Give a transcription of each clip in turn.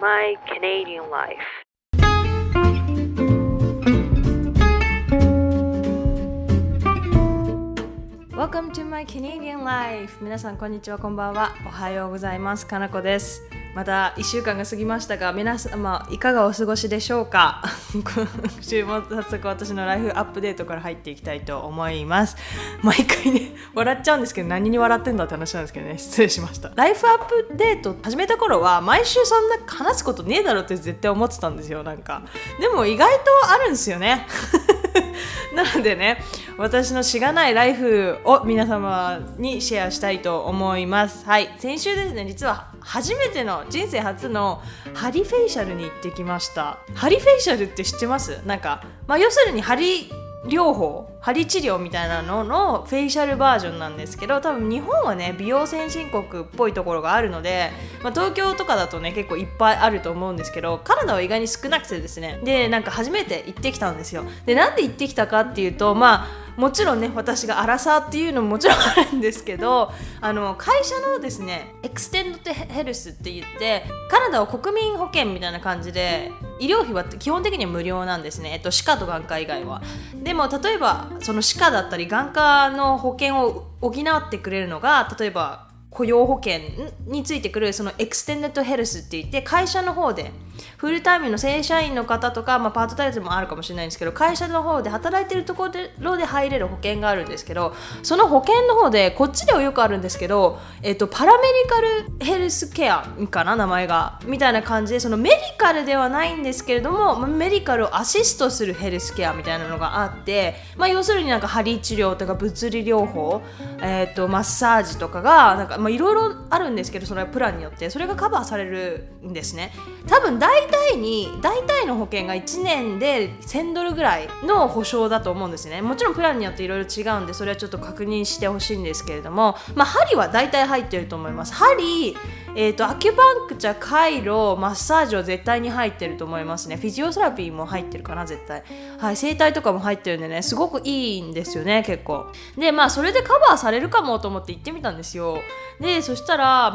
My Canadian Life。 Welcome to My Canadian Life。 皆さんこんにちは、こんばんは、おはようございます。かなこです。また1週間が過ぎましたが、皆様いかがお過ごしでしょうか。今週も早速私のライフアップデートから入っていきたいと思います。毎回ね笑っちゃうんですけど、何に笑ってんだって話なんですけどね、失礼しました。ライフアップデート始めた頃は毎週そんな話すことねえだろって絶対思ってたんですよ。なんかでも意外とあるんですよね。なのでね、私のしがないライフを皆様にシェアしたいと思います。はい、先週ですね、実は初めての人生初のハリフェイシャルに行ってきました。ハリフェイシャルって知ってます？なんか、要するにハリ療法、ハリ治療みたいなののフェイシャルバージョンなんですけど、多分日本はね美容先進国っぽいところがあるので、東京とかだとね結構いっぱいあると思うんですけど、カナダは意外に少なくてですね、でなんか初めて行ってきたんですよ。でなんで行ってきたかっていうと、もちろんね私がアラサーっていうのももちろんあるんですけど、会社のですねエクステンドヘルスって言って、カナダは国民保険みたいな感じで医療費は基本的には無料なんですね。歯科と眼科以外は。でも例えばその歯科だったり眼科の保険を補ってくれるのが、例えば雇用保険についてくるそのエクステンデッドヘルスって言って、会社の方でフルタイムの正社員の方とか、パートタイムもあるかもしれないんですけど、会社の方で働いてるところで入れる保険があるんですけど、その保険の方でこっちではよくあるんですけど、パラメディカルヘルスケアかな、名前がみたいな感じで、そのメディカルではないんですけれども、メディカルをアシストするヘルスケアみたいなのがあって、要するになんか鍼治療とか物理療法、マッサージとかがなんか、いろいろあるんですけど、それはプランによってそれがカバーされるんですね。多分大体の保険が1年で$1,000ぐらいの保証だと思うんですね。もちろんプランによっていろいろ違うんで、それはちょっと確認してほしいんですけれども、針は大体入ってると思います。針、アキュパンクチャー、回路、マッサージは絶対に入ってると思いますね。フィジオセラピーも入ってるかな、絶対。はい、整体とかも入ってるんでね、すごくいいんですよね、結構。で、それでカバーされるかもと思って行ってみたんですよ。で、そしたら、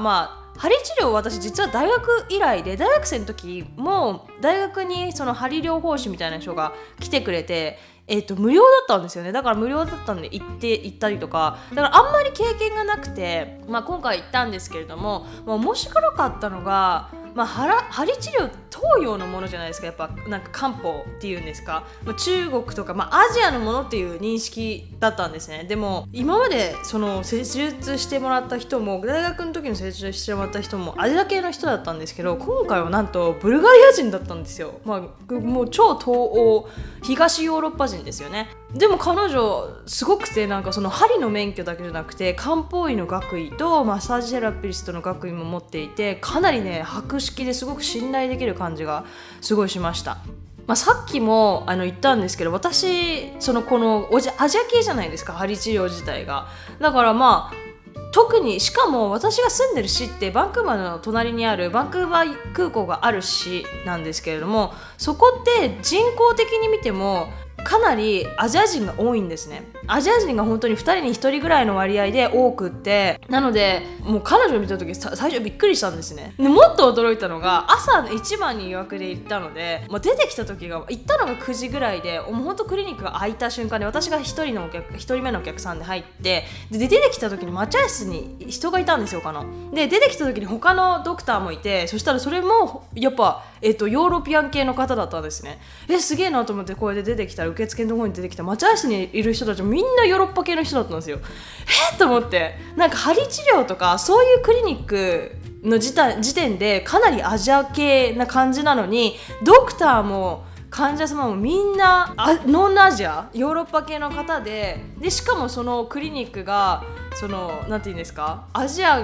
鍼治療、私実は大学以来で、大学生の時も大学にその鍼療法士みたいな人が来てくれて、無料だったんですよね。だから無料だったんで行ったりとか、だからあんまり経験がなくて、今回行ったんですけれども、面白かったのが、鍼治療東洋のものじゃないですか、やっぱなんか漢方っていうんですか、中国とか、アジアのものっていう認識だったんですね。でも今までその施術してもらった人も、大学の時の施術してもらった人もアジア系の人だったんですけど、今回はなんとブルガリア人だったんですよ。もう超東欧、東ヨーロッパ人ですよね。でも彼女すごくて、なんかその鍼の免許だけじゃなくて、漢方医の学位とマッサージセラピストの学位も持っていて、かなりね博識ですごく信頼できる感じがすごいしました。さっきも言ったんですけど、私このアジア系じゃないですか、鍼治療自体が。だから特に、しかも私が住んでる市ってバンクーバーの隣にある、バンクーバー空港がある市なんですけれども、そこって人口的に見てもかなりアジア人が多いんですね。アジア人が本当に2人に1人ぐらいの割合で多くって、なのでもう彼女見た時最初びっくりしたんですね。でもっと驚いたのが、朝の一番に予約で行ったので、出てきた時が、行ったのが9時ぐらいで、もう本当クリニックが開いた瞬間で、私が1人目のお客さんで入って、で出てきた時に待合室に人がいたんですよ。で出てきた時に他のドクターもいて、そしたらそれもやっぱ、ヨーロピアン系の方だったんですね。すげえなと思って、これで出てきたら、受付のところに出てきた待合室にいる人たちもみんなヨーロッパ系の人だったんですよ。と思って、なんか鍼治療とかそういうクリニックの時点でかなりアジア系な感じなのに、ドクターも患者様もみんなノンアジア、ヨーロッパ系の方で、しかもそのクリニックがなんて言うんですか、アジア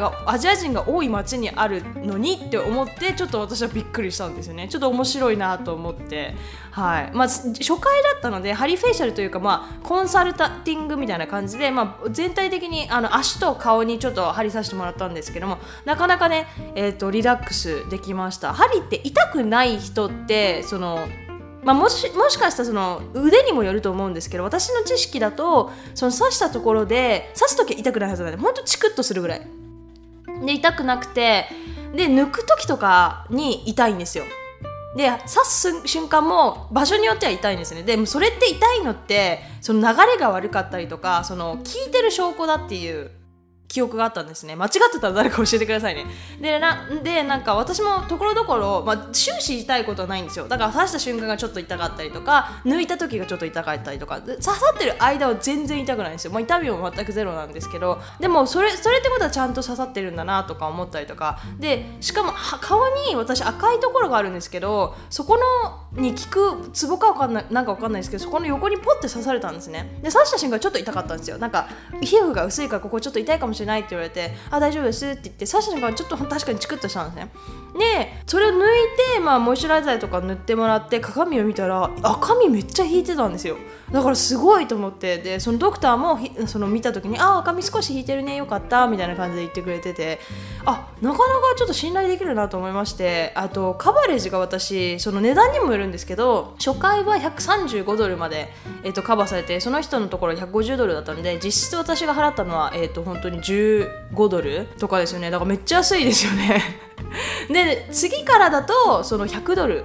人が多い町にあるのにって思って、ちょっと私はびっくりしたんですよね。ちょっと面白いなと思って。はい、初回だったので、ハリフェイシャルというか、コンサルタティングみたいな感じで、全体的に足と顔にちょっと針させてもらったんですけども、なかなかね、リラックスできました。針って痛くない人って、もしかしたら腕にもよると思うんですけど、私の知識だと刺したところで、刺すときは痛くないはずなんで、ほんとチクッとするぐらいで痛くなくて、で抜く時とかに痛いんですよ。で刺す瞬間も場所によっては痛いんですね。でもそれって痛いのってその流れが悪かったりとかその効いてる証拠だっていう記憶があったんですね。間違ってたら誰か教えてくださいね。でなんか私もところどころ、終始痛いことはないんですよ。だから刺した瞬間がちょっと痛かったりとか抜いた時がちょっと痛かったりとか刺さってる間は全然痛くないんですよ。痛みも全くゼロなんですけど、でもそれってことはちゃんと刺さってるんだなとか思ったりとかで、しかも顔に私赤いところがあるんですけど、そこのに効くツボかわかんないですけど、そこの横にポッて刺されたんですね。で刺した瞬間ちょっと痛かったんですよ。なんか皮膚が薄いからここちょっと痛いかもしれないないって言われて、あ大丈夫ですって言って刺した瞬間ちょっと確かにチクッとしたんですね。でそれを抜いて、モイスチュライザーとか塗ってもらって鏡を見たら赤みめっちゃ引いてたんですよ。だからすごいと思って、でそのドクターもその見た時に赤み少し引いてるねよかったみたいな感じで言ってくれてて、なかなかちょっと信頼できるなと思いまして、あとカバレージが私その値段にもよるんですけど初回は$135まで、カバーされて、その人のところ$150だったので実質私が払ったのは、本当に$15とかですよね。だからめっちゃ安いですよねで次からだとその$100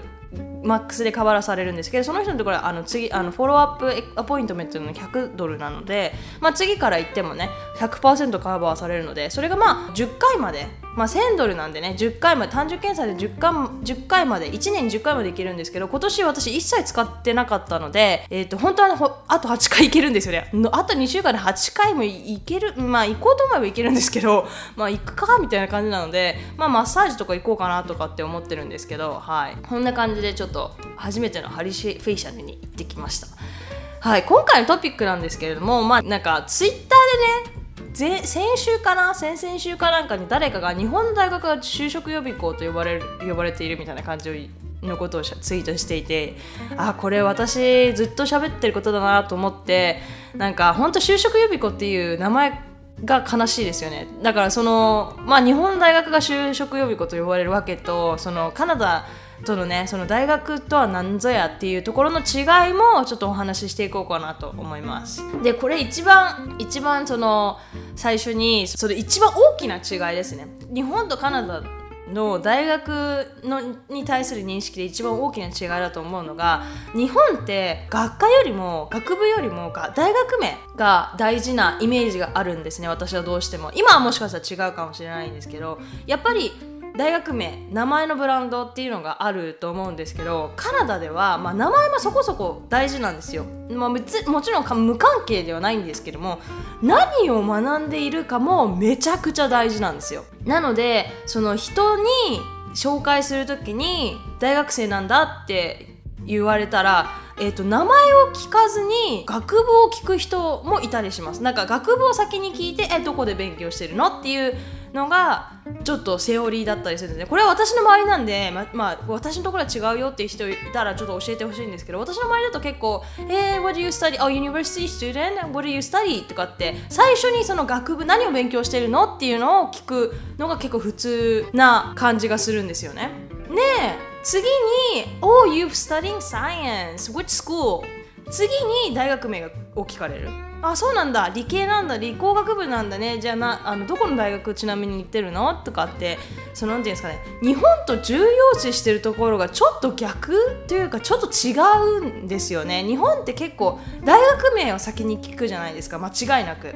マックスでカバーされるんですけど、その人のところは次フォローアップアポイントメントの$100なので、次から行ってもね 100% カバーされるので、それが10回まで、$1000なんでね、10回まで単純計算で10回まで1年に10回までいけるんですけど、今年私一切使ってなかったので、本当はあと8回いけるんですよね。あと2週間で8回もいける、行こうと思えばいけるんですけど、行くかみたいな感じなので、マッサージとか行こうかなとかって思ってるんですけど、はい、こんな感じでちょっと初めてのハリフェイシャルに行ってきました。はい、今回のトピックなんですけれども、なんかツイッターでね、先々週かなんかに誰かが日本の大学が就職予備校と呼ばれているみたいな感じのことをツイートしていて、これ私ずっと喋ってることだなと思って、なんか本当就職予備校っていう名前が悲しいですよね。だから日本の大学が就職予備校と呼ばれるわけと、そのカナダとのね、その大学とは何ぞやっていうところの違いもちょっとお話ししていこうかなと思います。でこれ一番その最初にそれ一番大きな違いですね。日本とカナダの大学に対する認識で一番大きな違いだと思うのが、日本って学部よりも大学名が大事なイメージがあるんですね。私はどうしても、今はもしかしたら違うかもしれないんですけど、やっぱり大学名、名前のブランドっていうのがあると思うんですけど、カナダでは、名前もそこそこ大事なんですよ。もちろん無関係ではないんですけども、何を学んでいるかもめちゃくちゃ大事なんですよ。なのでその人に紹介するときに大学生なんだって言われたら、名前を聞かずに学部を聞く人もいたりします。なんか学部を先に聞いて、どこで勉強してるのっていうのがちょっとセオリーだったりするんですね。これは私の周りなんで、私のところは違うよっていう人いたらちょっと教えてほしいんですけど、私の周りだと結構「what do you study? Oh, university student? What do you study?」とかって最初にその学部何を勉強してるのっていうのを聞くのが結構普通な感じがするんですよね。ねえ次に「Oh, you're studying science. Which school?」次に大学名を聞かれる。そうなんだ、理系なんだ、理工学部なんだね。じゃあどこの大学ちなみに行ってるのとかって、そのなんていうんですかね、日本と重要視してるところがちょっと逆というかちょっと違うんですよね。日本って結構大学名を先に聞くじゃないですか、間違いなく。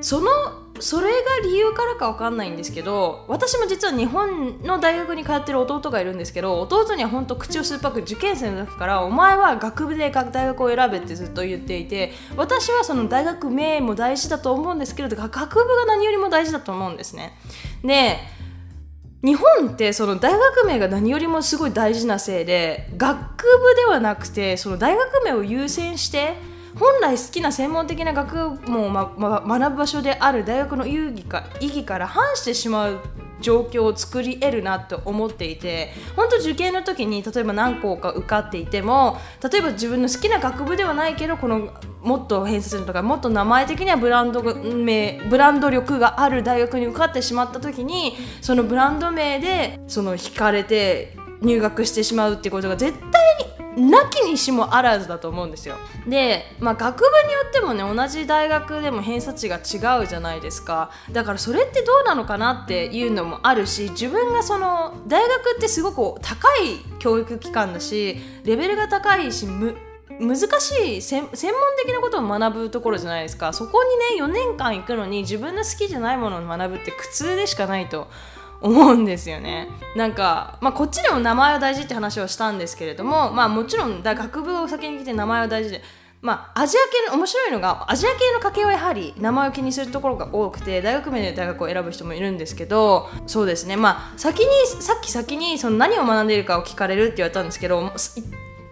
それが理由からか分かんないんですけど、私も実は日本の大学に通ってる弟がいるんですけど、弟には本当口を酸っぱく受験生の時からお前は学部で大学を選べってずっと言っていて、私はその大学名も大事だと思うんですけど、学部が何よりも大事だと思うんですね。で日本ってその大学名が何よりもすごい大事なせいで、学部ではなくてその大学名を優先して本来好きな専門的な学問を、学ぶ場所である大学の意義から反してしまう状況を作り得るなと思っていて、本当受験の時に例えば何校か受かっていても、例えば自分の好きな学部ではないけど、このもっと偏差値とかもっと名前的にはブランド力がある大学に受かってしまった時に、そのブランド名でその惹かれて入学してしまうってことが絶対になきにしもあらずだと思うんですよ。で、学部によってもね、同じ大学でも偏差値が違うじゃないですか。だからそれってどうなのかなっていうのもあるし、自分がその大学ってすごく高い教育機関だし、レベルが高いし、難しい専門的なことを学ぶところじゃないですか。そこにね、4年間行くのに自分の好きじゃないものを学ぶって苦痛でしかないと思うんですよね。なんか、こっちでも名前は大事って話をしたんですけれども、もちろん学部を先に来て名前は大事で、アジア系の面白いのが、アジア系の家系はやはり名前を気にするところが多くて、大学名で大学を選ぶ人もいるんですけど、そうですね、先にその何を学んでいるかを聞かれるって言われたんですけど、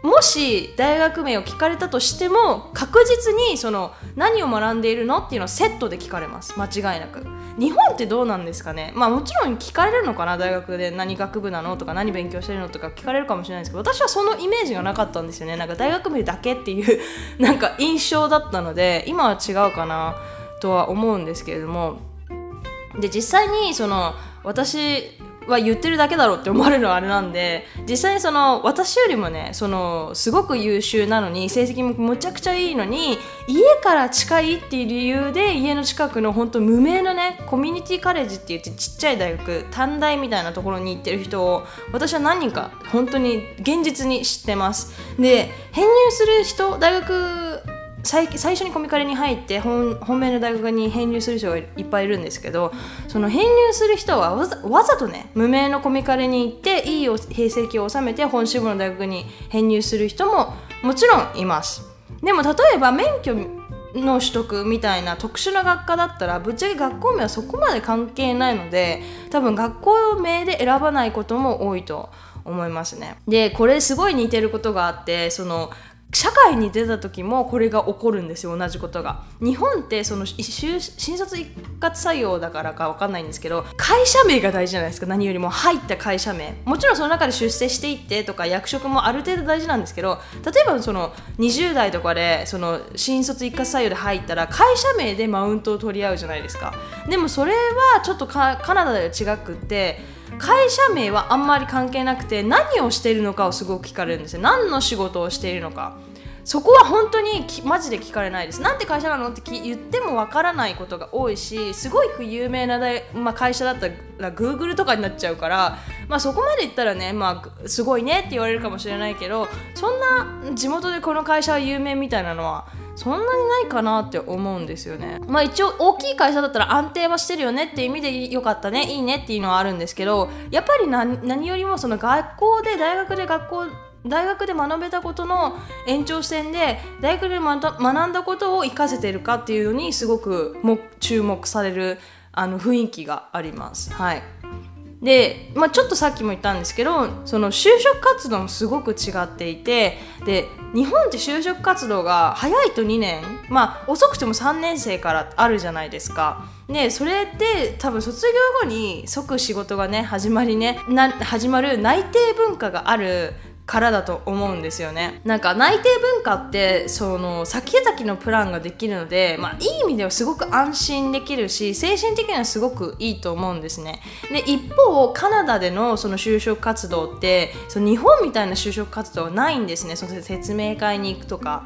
もし大学名を聞かれたとしても、確実にその何を学んでいるのっていうのはセットで聞かれます、間違いなく。日本ってどうなんですかね。もちろん聞かれるのかな、大学で何学部なのとか何勉強してるのとか聞かれるかもしれないんですけど、私はそのイメージがなかったんですよね。なんか大学名だけっていうなんか印象だったので、今は違うかなとは思うんですけれども、で実際にその私は言ってるだけだろうって思われるのはあれなんで、実際にその私よりもね、そのすごく優秀なのに、成績もむちゃくちゃいいのに、家から近いっていう理由で家の近くの本当無名のね、コミュニティカレッジって言ってちっちゃい大学、短大みたいなところに行ってる人を私は何人か本当に現実に知ってます。で、編入する人、大学最初にコミカレに入って本命の大学に編入する人がいっぱいいるんですけど、その編入する人はわざとね、無名のコミカレに行っていい成績を収めて本支部の大学に編入する人ももちろんいます。でも例えば免許の取得みたいな特殊な学科だったら、ぶっちゃけ学校名はそこまで関係ないので、多分学校名で選ばないことも多いと思いますね。で、これすごい似てることがあって、その社会に出た時もこれが起こるんですよ、同じことが。日本ってその新卒一括採用だからか分かんないんですけど、会社名が大事じゃないですか、何よりも。入った会社名、もちろんその中で出世していってとか役職もある程度大事なんですけど、例えばその20代とかでその新卒一括採用で入ったら、会社名でマウントを取り合うじゃないですか。でもそれはちょっとカナダでは違くって、会社名はあんまり関係なくて、何をしているのかをすごく聞かれるんですよ。何の仕事をしているのか、そこは本当にマジで聞かれないです。なんて会社なのって言ってもわからないことが多いし、すごく有名な会社だったら Google とかになっちゃうから、そこまで言ったらね、すごいねって言われるかもしれないけど、そんな地元でこの会社は有名みたいなのはそんなにないかなって思うんですよね。一応大きい会社だったら安定はしてるよねっていう意味でよかったね、いいねっていうのはあるんですけど、やっぱり何よりもその大学で学べたことの延長線で、大学で学んだことを活かせてるかっていうのにすごく注目される雰囲気があります。はい。で、ちょっとさっきも言ったんですけど、その就職活動もすごく違っていて、で、日本って就職活動が早いと2年、遅くても3年生からあるじゃないですか。で、それって多分卒業後に即仕事がね、始まる内定文化があるからだと思うんですよね。なんか内定文化ってその先々のプランができるので、いい意味ではすごく安心できるし、精神的にはすごくいいと思うんですね。で、一方カナダでのその就職活動って、その日本みたいな就職活動はないんですね。その説明会に行くとか、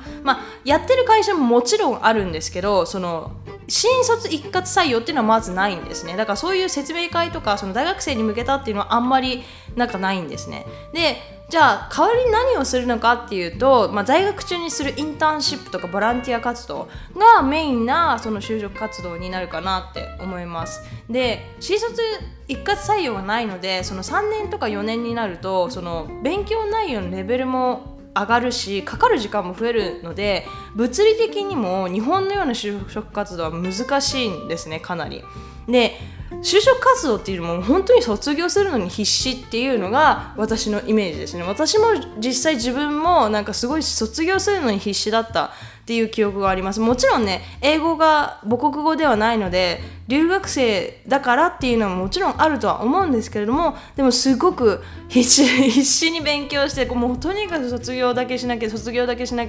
やってる会社ももちろんあるんですけど、その新卒一括採用っていうのはまずないんですね。だからそういう説明会とか、その大学生に向けたっていうのはあんまりないんですね。で、じゃあ代わりに何をするのかっていうと、在学中にするインターンシップとかボランティア活動がメインなその就職活動になるかなって思います。で、新卒一括採用がないので、その3年とか4年になると、その勉強内容のレベルも上がるし、かかる時間も増えるので、物理的にも日本のような就職活動は難しいんですね、かなり。で、就職活動っていうのも本当に卒業するのに必死っていうのが私のイメージですね。私も実際自分もなんかすごい卒業するのに必死だったっていう記憶があります。もちろんね、英語が母国語ではないので、留学生だからっていうのはもちろんあるとは思うんですけれども、でもすごく必死に勉強して、もうとにかく卒業だけしなき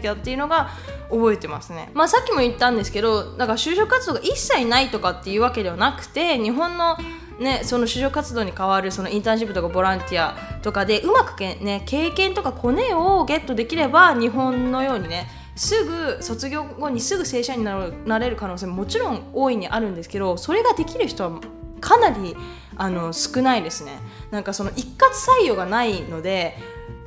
ゃっていうのが覚えてますね。さっきも言ったんですけど、就職活動が一切ないとかっていうわけではなくて、日本のね、その就職活動に代わるそのインターンシップとかボランティアとかでうまくね、経験とかコネをゲットできれば、日本のようにねすぐ卒業後にすぐ正社員になれる可能性ももちろん大いにあるんですけど、それができる人はかなり少ないですね。なんかその一括採用がないので、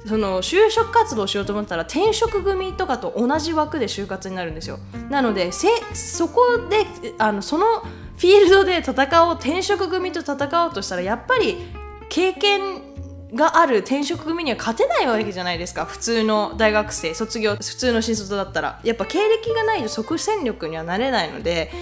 その就職活動をしようと思ったら転職組とかと同じ枠で就活になるんですよ。なのでそこでそのフィールドで戦おう、転職組と戦おうとしたら、やっぱり経験がある転職組には勝てないわけじゃないですか。普通の大学生普通の新卒だったらやっぱ経歴がないと即戦力にはなれないので、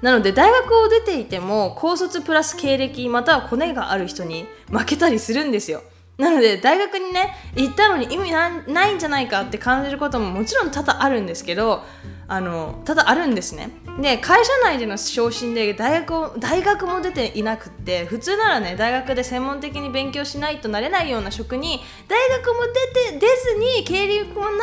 なので大学を出ていても高卒プラス経歴またはコネがある人に負けたりするんですよ。なので大学にね行ったのに意味ないんじゃないかって感じることももちろん多々あるんですけど、多々あるんですね。で、会社内での昇進で大学も出ていなくって、普通ならね大学で専門的に勉強しないとなれないような職に大学も出ずに経歴もないの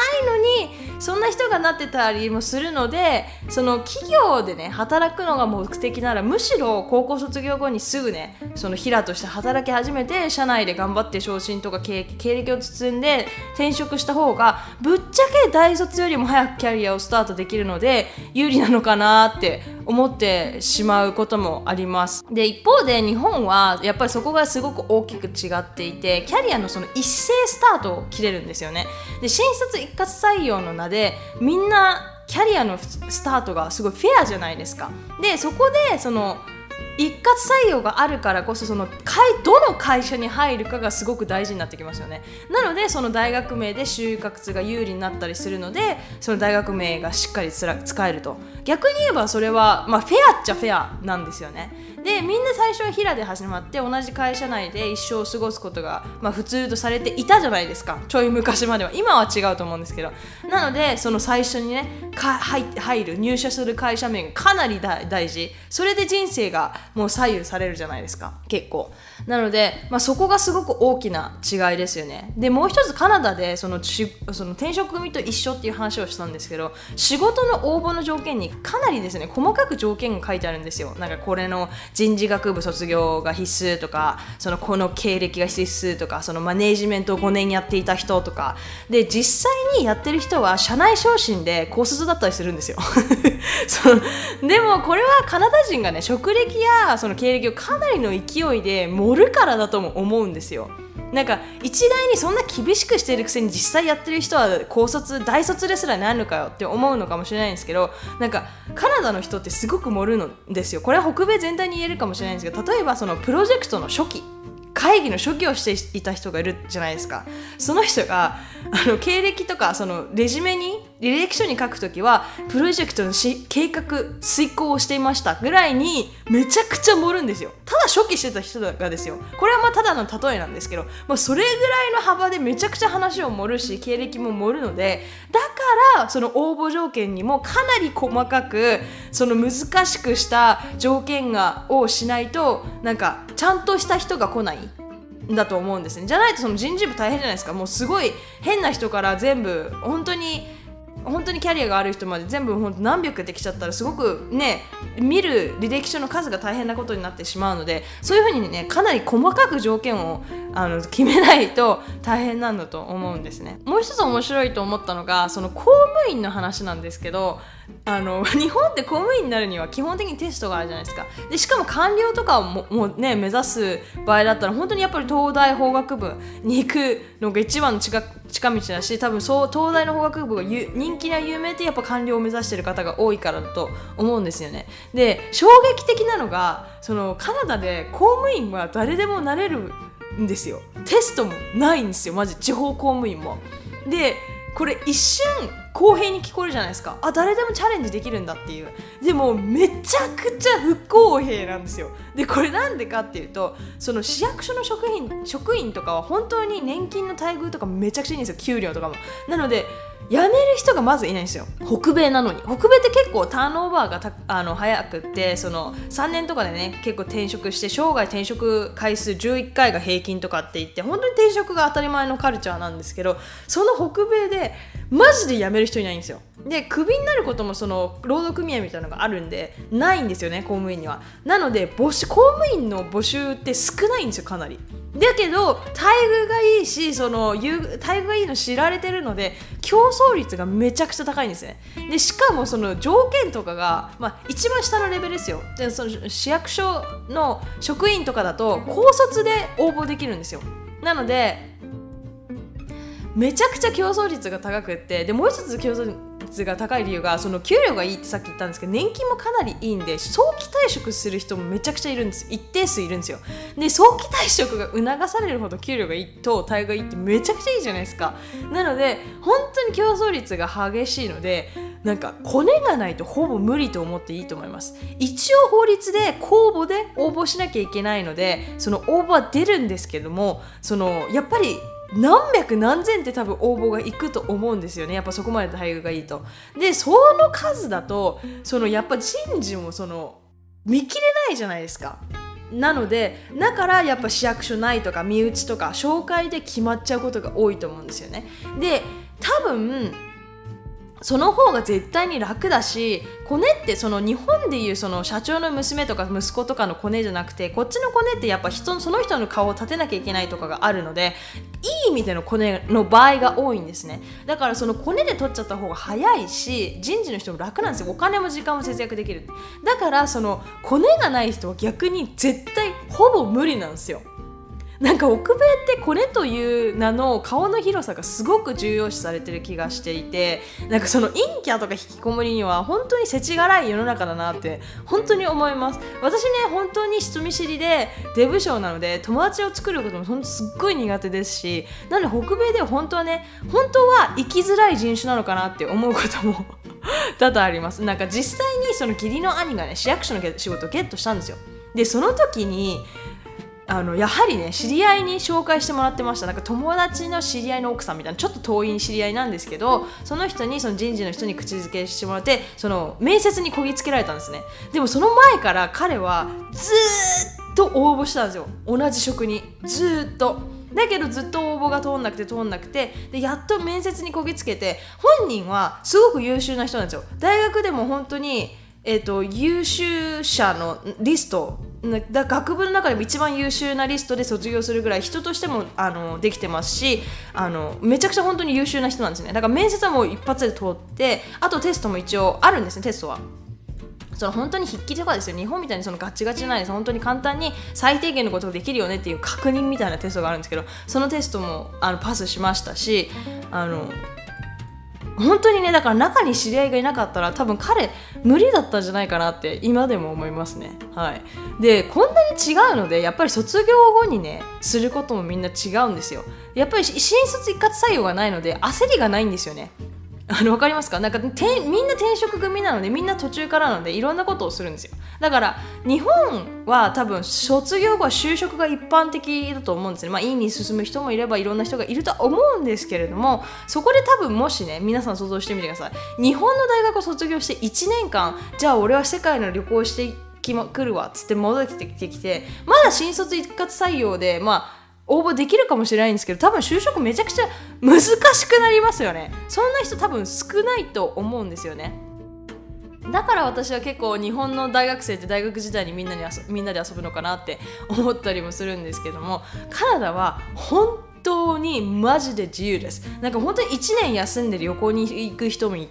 にそんな人がなってたりもするので、その企業でね働くのが目的なら、むしろ高校卒業後にすぐねそのヒラとして働き始めて、社内で頑張って昇進とか経歴を積んで転職した方がぶっちゃけ大卒よりも早くキャリアをスタートできるので有利なのかなって思ってしまうこともあります。で、一方で日本はやっぱりそこがすごく大きく違っていて、キャリアのその一斉スタートを切れるんですよね。で、新卒一括採用の名でみんなキャリアのスタートがすごいフェアじゃないですか。で、そこでその一括採用があるからこそ、どの会社に入るかがすごく大事になってきますよね。なのでその大学名で就活が有利になったりするので、その大学名がしっかり使えると、逆に言えばそれは、フェアっちゃフェアなんですよね。で、みんな最初は平で始まって同じ会社内で一生過ごすことが、普通とされていたじゃないですか、ちょい昔までは。今は違うと思うんですけど、なのでその最初にね入社する会社名がかなり大事。それで人生がもう左右されるじゃないですか、結構。なので、そこがすごく大きな違いですよね。で、もう一つカナダでその転職組と一緒っていう話をしたんですけど、仕事の応募の条件にかなりですね細かく条件が書いてあるんですよ。なんかこれの人事学部卒業が必須とか、この経歴が必須とか、そのマネージメントを5年やっていた人とかで、実際にやってる人は社内昇進で高卒だったりするんですよでもこれはカナダ人がね職歴やその経歴をかなりの勢いで盛るからだとも思うんですよ。なんか一概にそんな厳しくしているくせに実際やってる人は大卒ですらないのかよって思うのかもしれないんですけど、なんかカナダの人ってすごく盛るのですよ。これは北米全体に言えるかもしれないんですけど、例えばそのプロジェクトの会議の初期をしていた人がいるじゃないですか。その人が経歴とか履歴書に書くときはプロジェクトの計画遂行をしていましたぐらいにめちゃくちゃ盛るんですよ。ただ初期してた人がですよ。これはただの例えなんですけど、それぐらいの幅でめちゃくちゃ話を盛るし経歴も盛るので、だからその応募条件にもかなり細かくその難しくした条件をしないと、なんかちゃんとした人が来ないだと思うんですね。じゃないとその人事部大変じゃないですか。もうすごい変な人から全部本当にキャリアがある人まで全部何百できちゃったら、すごくね見る履歴書の数が大変なことになってしまうので、そういうふうにねかなり細かく条件を決めないと大変なんだと思うんですね。もう一つ面白いと思ったのがその公務員の話なんですけど、日本って公務員になるには基本的にテストがあるじゃないですか。でしかも官僚とかをもうね目指す場合だったら、本当にやっぱり東大法学部に行くのが一番の近道だし、多分東大の法学部が人気な有名ってやっぱ官僚を目指してる方が多いからだと思うんですよね。で衝撃的なのがカナダで公務員は誰でもなれるんですよ。テストもないんですよ、マジ地方公務員も。でこれ一瞬公平に聞こえるじゃないですか。あ、誰でもチャレンジできるんだっていう。でもめちゃくちゃ不公平なんですよ。でこれなんでかっていうと、その市役所の職員とかは本当に年金の待遇とかめちゃくちゃいいんですよ、給料とかも。なので辞める人がまずいないんですよ、北米なのに。北米って結構ターンオーバーが早くって、3年とかでね結構転職して、生涯転職回数11回が平均とかって言って、本当に転職が当たり前のカルチャーなんですけど、その北米でマジで辞める人いないんですよ。でクビになることもその労働組合みたいなのがあるんでないんですよね、公務員には。なので公務員の募集って少ないんですよ、かなり。だけど待遇がいいし、その待遇がいいの知られてるので競争率がめちゃくちゃ高いんですね。でしかもその条件とかが、まあ、一番下のレベルですよ。でその市役所の職員とかだと高卒で応募できるんですよ。なのでめちゃくちゃ競争率が高くって、でもう一つ競争率が高い理由が、その給料がいいってさっき言ったんですけど、年金もかなりいいんで早期退職する人もめちゃくちゃいるんです。一定数いるんですよ。で早期退職が促されるほど給料がいいと待遇がいいってめちゃくちゃいいじゃないですか。なので本当に競争率が激しいので、なんかコネがないとほぼ無理と思っていいと思います。一応法律で公募で応募しなきゃいけないので、その応募は出るんですけども、そのやっぱり何百何千って多分応募がいくと思うんですよね、やっぱそこまで待遇がいいと。でその数だとそのやっぱ人事もその見切れないじゃないですか。なのでだからやっぱ市役所内とか身内とか紹介で決まっちゃうことが多いと思うんですよね。で多分その方が絶対に楽だし、コネってその日本でいうその社長の娘とか息子とかのコネじゃなくて、こっちのコネってやっぱその人の顔を立てなきゃいけないとかがあるので、いい意味でのコネの場合が多いんですね。だからそのコネで取っちゃった方が早いし、人事の人も楽なんですよ。お金も時間も節約できる。だからそのコネがない人は逆に絶対ほぼ無理なんですよ。なんか奥米ってコネという名の顔の広さがすごく重要視されてる気がしていて、なんかその陰キャとか引きこもりには本当に世知辛い世の中だなって本当に思います。私ね、本当に人見知りでデブ症なので友達を作ることも本当すっごい苦手ですし、なので北米では本当は生きづらい人種なのかなって思うことも多々あります。なんか実際にその義理の兄がね、市役所の仕事をゲットしたんですよ。でその時にやはりね、知り合いに紹介してもらってました。なんか友達の知り合いの奥さんみたいな、ちょっと遠い知り合いなんですけど、その人にその人事の人に口づけしてもらって、その面接にこぎつけられたんですね。でもその前から彼はずーっと応募したんですよ、同じ職にずーっと。だけどずっと応募が通んなくて、でやっと面接にこぎつけて、本人はすごく優秀な人なんですよ。大学でも本当に優秀者のリスト、学部の中でも一番優秀なリストで卒業するぐらい人としてもできてますし、めちゃくちゃ本当に優秀な人なんですね。だから面接はもう一発で通って、あとテストも一応あるんですね。テストはその本当に筆記とかですよ。日本みたいにそのガチガチじゃないです。本当に簡単に最低限のことができるよねっていう確認みたいなテストがあるんですけど、そのテストもパスしましたし、本当にね、だから中に知り合いがいなかったら多分彼無理だったんじゃないかなって今でも思いますね。はい。でこんなに違うので、やっぱり卒業後にねすることもみんな違うんですよ。やっぱり新卒一括採用がないので焦りがないんですよね。わかりますか？なんかみんな転職組なので、みんな途中からなのでいろんなことをするんですよ。だから日本は多分卒業後は就職が一般的だと思うんですね。まあ院に進む人もいればいろんな人がいるとは思うんですけれども、そこで多分もしね、皆さん想像してみてください。日本の大学を卒業して1年間、じゃあ俺は世界の旅行してくるわっつって戻ってきて、まだ新卒一括採用でまあ応募できるかもしれないんですけど、多分就職めちゃくちゃ難しくなりますよね。そんな人多分少ないと思うんですよね。だから私は結構日本の大学生って大学時代にみんなで遊ぶのかなって思ったりもするんですけども、カナダは本当にマジで自由です。なんか本当に1年休んで旅行に行く人もい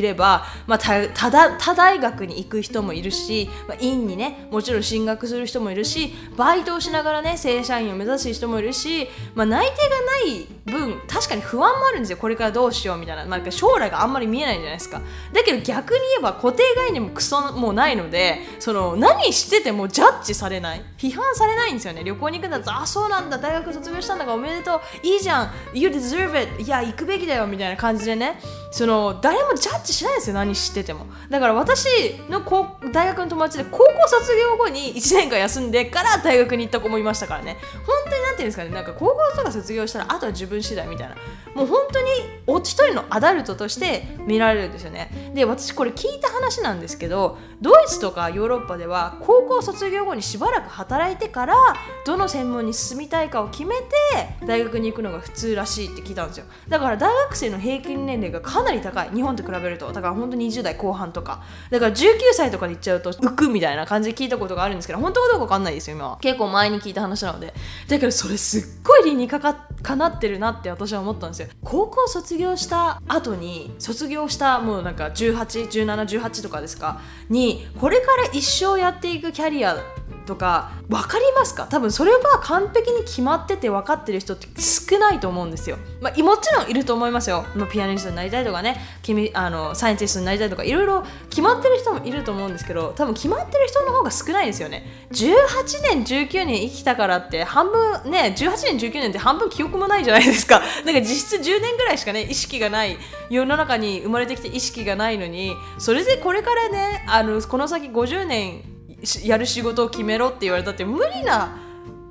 れば、まあ、他大学に行く人もいるし、まあ、院にねもちろん進学する人もいるし、バイトをしながらね正社員を目指す人もいるし、まあ、内定がない分確かに不安もあるんですよ。これからどうしようみたいな、なんか将来があんまり見えないじゃないですか。だけど逆に言えば固定概念もクソもないので、その何しててもジャッジされない、批判されないんですよね。旅行に行くんだったら、あ、そうなんだ、大学卒業したんだからおめでとう、いいじゃん、 You deserve it、 いや行くべきだよみたいな感じでね、その誰もジャッジしないんですよ、何してても。だから私の大学の友達で高校卒業後に1年間休んでから大学に行った子もいましたからね。本当になんていうんですかね、なんか高校とか卒業したらあとは自分次第みたいな、もう本当に一人のアダルトとして見られるんですよね。で私これ聞いた話なんですけど、ドイツとかヨーロッパでは高校卒業後にしばらく働いてからどの専門に進みたいかを決めて大学学に行くのが普通らしいって聞いたんですよ。だから大学生の平均年齢がかなり高い、日本と比べると。だから本当に20代後半とかだから19歳とかで行っちゃうと浮くみたいな感じで聞いたことがあるんですけど、本当かどうか分かんないですよ。今は結構前に聞いた話なので。だけどそれすっごい理にかなってるなって私は思ったんですよ。高校卒業した後に、卒業したもうなんか18、17、18とかですかに、これから一生やっていくキャリアとか分かりますか？多分それは完璧に決まってて分かってる人って少ないと思うんですよ。まあ、もちろんいると思いますよ。ピアニストになりたいとかね、サイエンティストになりたいとかいろいろ決まってる人もいると思うんですけど、多分決まってる人の方が少ないですよね。18年19年生きたからって半分ね、18年19年って半分記憶もないじゃないですか。なんか実質10年ぐらいしかね、意識がない、世の中に生まれてきて意識がないのに、それでこれからね、この先50年やる仕事を決めろって言われたって無理な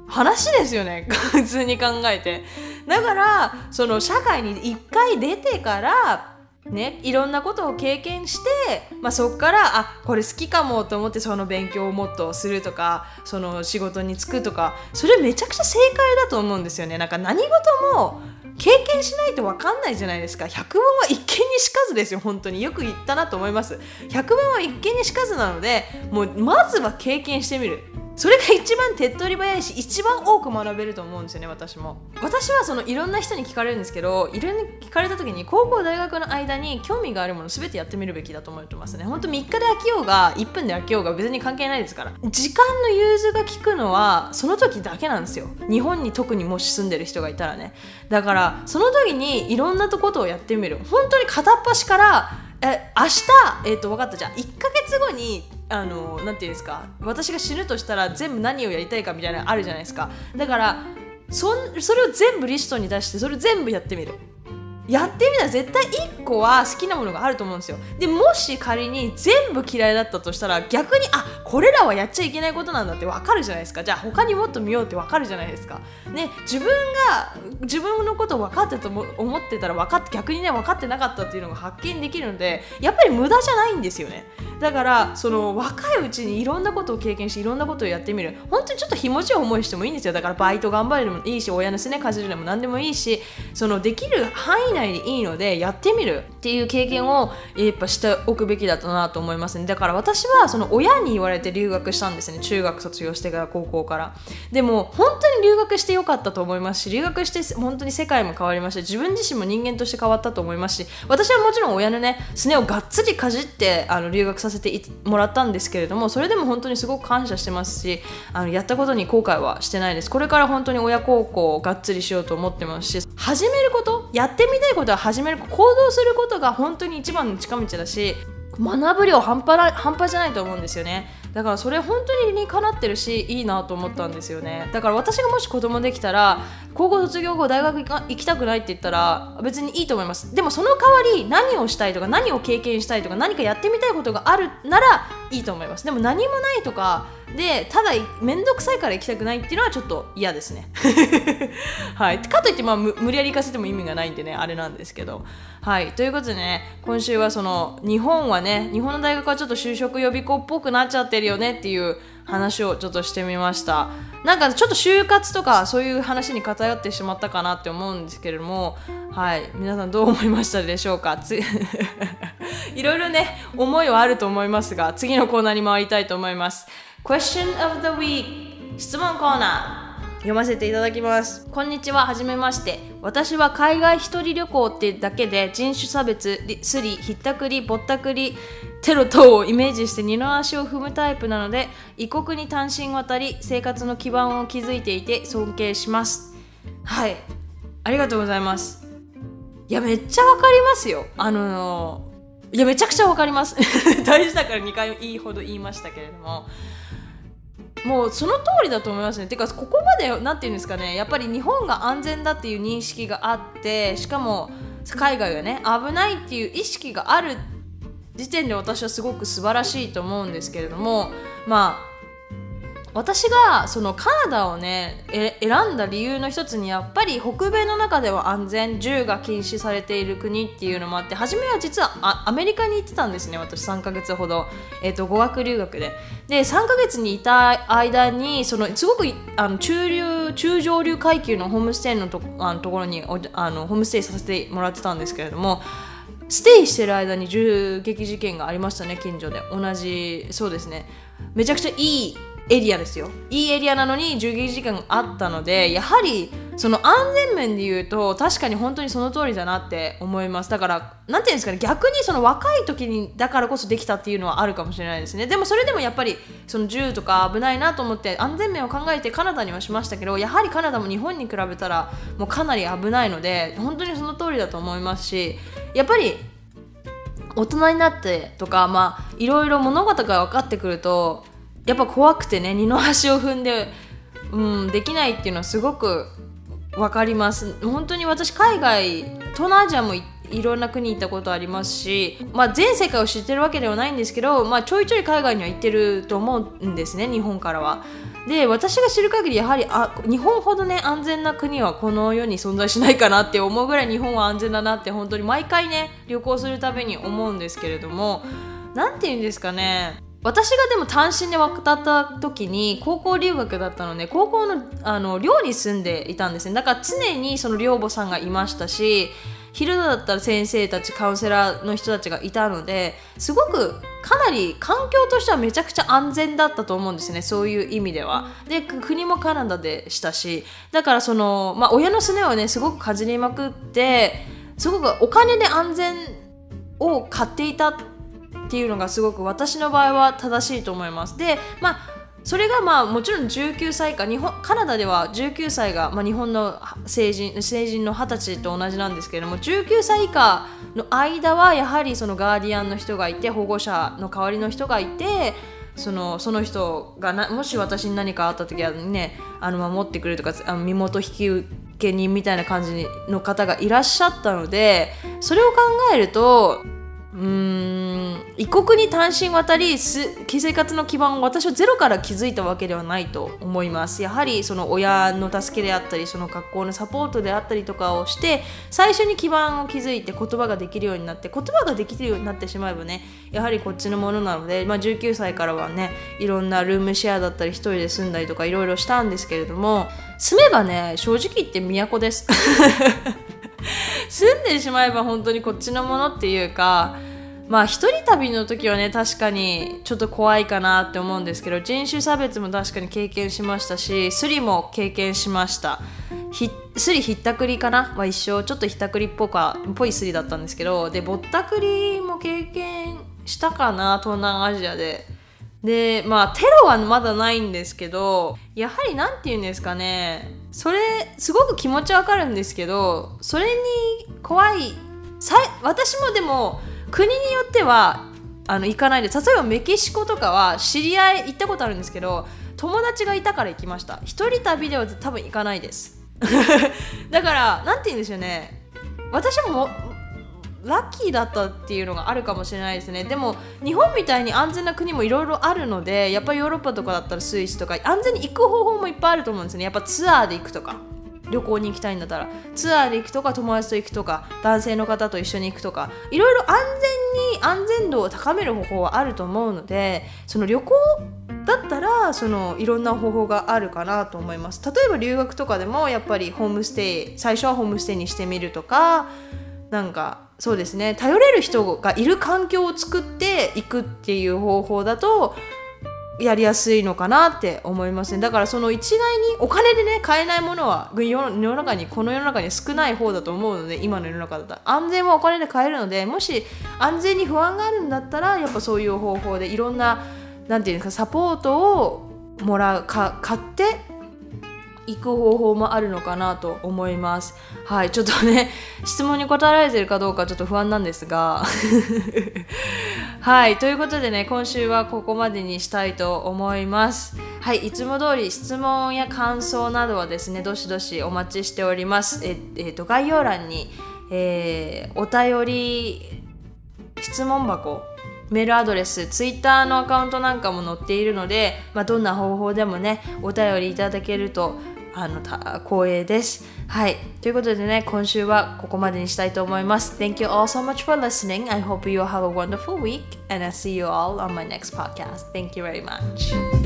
話ですよね普通に考えて。だからその社会に一回出てからね、いろんなことを経験して、そっからこれ好きかもと思ってその勉強をもっとするとか、その仕事に就くとか、それめちゃくちゃ正解だと思うんですよね。なんか何事も経験しないと分かんないじゃないですか。百聞は一見にしかずですよ。本当によく言ったなと思います。百聞は一見にしかずなので、もうまずは経験してみる。それが一番手っ取り早いし、一番多く学べると思うんですよね。私はそのいろんな人に聞かれるんですけど、いろんな聞かれた時に、高校大学の間に興味があるもの全てやってみるべきだと思ってますね。ほんと3日で飽きようが1分で飽きようが別に関係ないですから。時間の融通が利くのはその時だけなんですよ。日本に特にもし住んでる人がいたらね。だからその時にいろんなことをやってみる。本当に片っ端から、明日分かった、じゃあ1ヶ月後になんていうんですか、私が死ぬとしたら全部何をやりたいかみたいなのあるじゃないですか。だからそれを全部リストに出して、それ全部やってみる。やってみたら絶対1個は好きなものがあると思うんですよ。でもし仮に全部嫌いだったとしたら、逆にこれらはやっちゃいけないことなんだって分かるじゃないですか。じゃあ他にもっと見ようって分かるじゃないですかね。自分のことを分かってと思ってたら、逆にね、分かってなかったっていうのが発見できるので、やっぱり無駄じゃないんですよね。だからその若いうちにいろんなことを経験し、いろんなことをやってみる。本当にちょっと気持ちを思いしてもいいんですよ。だからバイト頑張るのもいいし、親のすねかじるのも何でもいいし、そのできる範囲内でいいのでやってみるっていう経験をやっぱしておくべきだったなと思いますね。だから私はその親に言われて留学したんですね。中学卒業してから高校から。でも本当に留学してよかったと思いますし、留学して本当に世界も変わりました。自分自身も人間として変わったと思いますし、私はもちろん親のね、すねをがっつりかじって留学させてもらったんですけれども、それでも本当にすごく感謝してますし、やったことに後悔はしてないです。これから本当に親孝行をがっつりしようと思ってますし、始めること、やってみたいことは始める、行動することが本当に一番の近道だし、学ぶ量半端じゃないと思うんですよね。だからそれ本当に理にかなってるし、いいなと思ったんですよね。だから私がもし子供できたら、高校卒業後大学行きたくないって言ったら別にいいと思います。でもその代わり何をしたいとか、何を経験したいとか、何かやってみたいことがあるならいいと思います。でも何もないとかで、ただ面倒くさいから行きたくないっていうのはちょっと嫌ですねはい、かといって無理やり行かせても意味がないんでね、あれなんですけど。はい、ということでね、今週はその日本の大学はちょっと就職予備校っぽくなっちゃってるよねっていう話をちょっとしてみました。なんかちょっと就活とかそういう話に偏ってしまったかなって思うんですけれども、はい、皆さんどう思いましたでしょうかいろいろね、思いはあると思いますが、次のコーナーに回りたいと思います。 Question of the Week 質問コーナー読ませていただきます。こんにちは、はじめまして。私は海外一人旅行ってだけで人種差別、スリ、ひったくり、ぼったくり、テロ等をイメージして二の足を踏むタイプなので、異国に単身渡り生活の基盤を築いていて尊敬します。はい、ありがとうございます。いや、めっちゃわかりますよ。いや、めちゃくちゃわかります大事だから2回いいほど言いましたけれども、もうその通りだと思いますね。てか、ここまでなんていうんですかね、やっぱり日本が安全だっていう認識があって、しかも海外がね、危ないっていう意識がある時点で私はすごく素晴らしいと思うんですけれども、私がそのカナダをね選んだ理由の一つに、やっぱり北米の中では安全、銃が禁止されている国っていうのもあって、初めは実はアメリカに行ってたんですね。私3ヶ月ほど、語学留学で3ヶ月にいた間に、そのすごく中上流階級のホームステイのところにホームステイさせてもらってたんですけれども、ステイしてる間に銃撃事件がありましたね、近所で。同じ、そうですね、めちゃくちゃいいエリアですよ。いいエリアなのに銃撃事件があったので、やはりその安全面で言うと確かに本当にその通りだなって思います。だからなんていうんですかね、逆にその若い時にだからこそできたっていうのはあるかもしれないですね。でもそれでもやっぱりその銃とか危ないなと思って安全面を考えてカナダにはしましたけど、やはりカナダも日本に比べたらもうかなり危ないので、本当にその通りだと思いますし、やっぱり大人になってとか、いろいろ物事が分かってくるとやっぱ怖くてね、二の足を踏んで、できないっていうのはすごく分かります。本当に私、海外、東南アジアもいろんな国行ったことありますし、全世界を知ってるわけではないんですけど、ちょいちょい海外には行ってると思うんですね、日本からは。で、私が知る限りやはり日本ほどね安全な国はこの世に存在しないかなって思うぐらい、日本は安全だなって本当に毎回ね旅行するたびに思うんですけれども、なんて言うんですかね、私がでも単身で渡った時に高校留学だったので、高校の寮に住んでいたんですね。だから常にその寮母さんがいましたし、昼だったら先生たち、カウンセラーの人たちがいたので、すごくかなり環境としてはめちゃくちゃ安全だったと思うんですね、そういう意味では。で、国もカナダでしたし、だからその、親のすねをねすごくかじりまくって、すごくお金で安全を買っていたっていうのがすごく私の場合は正しいと思います。で、それがもちろん19歳以下、カナダでは19歳が、日本の成人の20歳と同じなんですけれども、19歳以下の間はやはりそのガーディアンの人がいて、保護者の代わりの人がいて、その人がもし私に何かあった時はね守ってくれるとか、身元引き受け人みたいな感じの方がいらっしゃったので、それを考えると異国に単身渡り生活の基盤を私はゼロから築いたわけではないと思います。やはりその親の助けであったり、その学校のサポートであったりとかをして、最初に基盤を築いて言葉ができるようになってしまえばね、やはりこっちのものなので、19歳からはねいろんなルームシェアだったり一人で住んだりとかいろいろしたんですけれども、住めばね正直言って都です住んでしまえば本当にこっちのものっていうか、一人旅の時はね確かにちょっと怖いかなって思うんですけど、人種差別も確かに経験しましたし、スリも経験しました。スリひったくりかなは一生ちょっとひったくりっぽいスリだったんですけど、でぼったくりも経験したかな、東南アジアで。でテロはまだないんですけど、やはりなんていうんですかね、それすごく気持ちわかるんですけど、それに怖い私もでも国によっては行かないで、例えばメキシコとかは行ったことあるんですけど、友達がいたから行きました。一人旅では多分行かないですだからなんて言うんでしょうね、私もラッキーだったっていうのがあるかもしれないですね。でも日本みたいに安全な国もいろいろあるので、やっぱりヨーロッパとかだったらスイスとか安全に行く方法もいっぱいあると思うんですね。やっぱツアーで行くとか、旅行に行きたいんだったらツアーで行くとか、友達と行くとか、男性の方と一緒に行くとか、いろいろ安全度を高める方法はあると思うので、その旅行だったらいろんな方法があるかなと思います。例えば留学とかでもやっぱり最初はホームステイにしてみるとか、なんかそうですね、頼れる人がいる環境を作っていくっていう方法だとやりやすいのかなって思いますね。だからその一概にお金でね買えないものはこの世の中に少ない方だと思うので、今の世の中だったら安全はお金で買えるので、もし安全に不安があるんだったらやっぱそういう方法でいろんな、なんていうんですか、サポートをもらうか買っていく方法もあるのかなと思います。はい、ちょっとね質問に答えられてるかどうかちょっと不安なんですがはい、ということでね今週はここまでにしたいと思います。はい、いつも通り質問や感想などはですねどしどしお待ちしております。概要欄に、お便り質問箱メールアドレス、ツイッターのアカウントなんかも載っているので、どんな方法でもね、お便りいただけると光栄です。はい。ということでね、今週はここまでにしたいと思います。Thank you all so much for listening. I hope you all have a wonderful week, and I'll see you all on my next podcast. Thank you very much.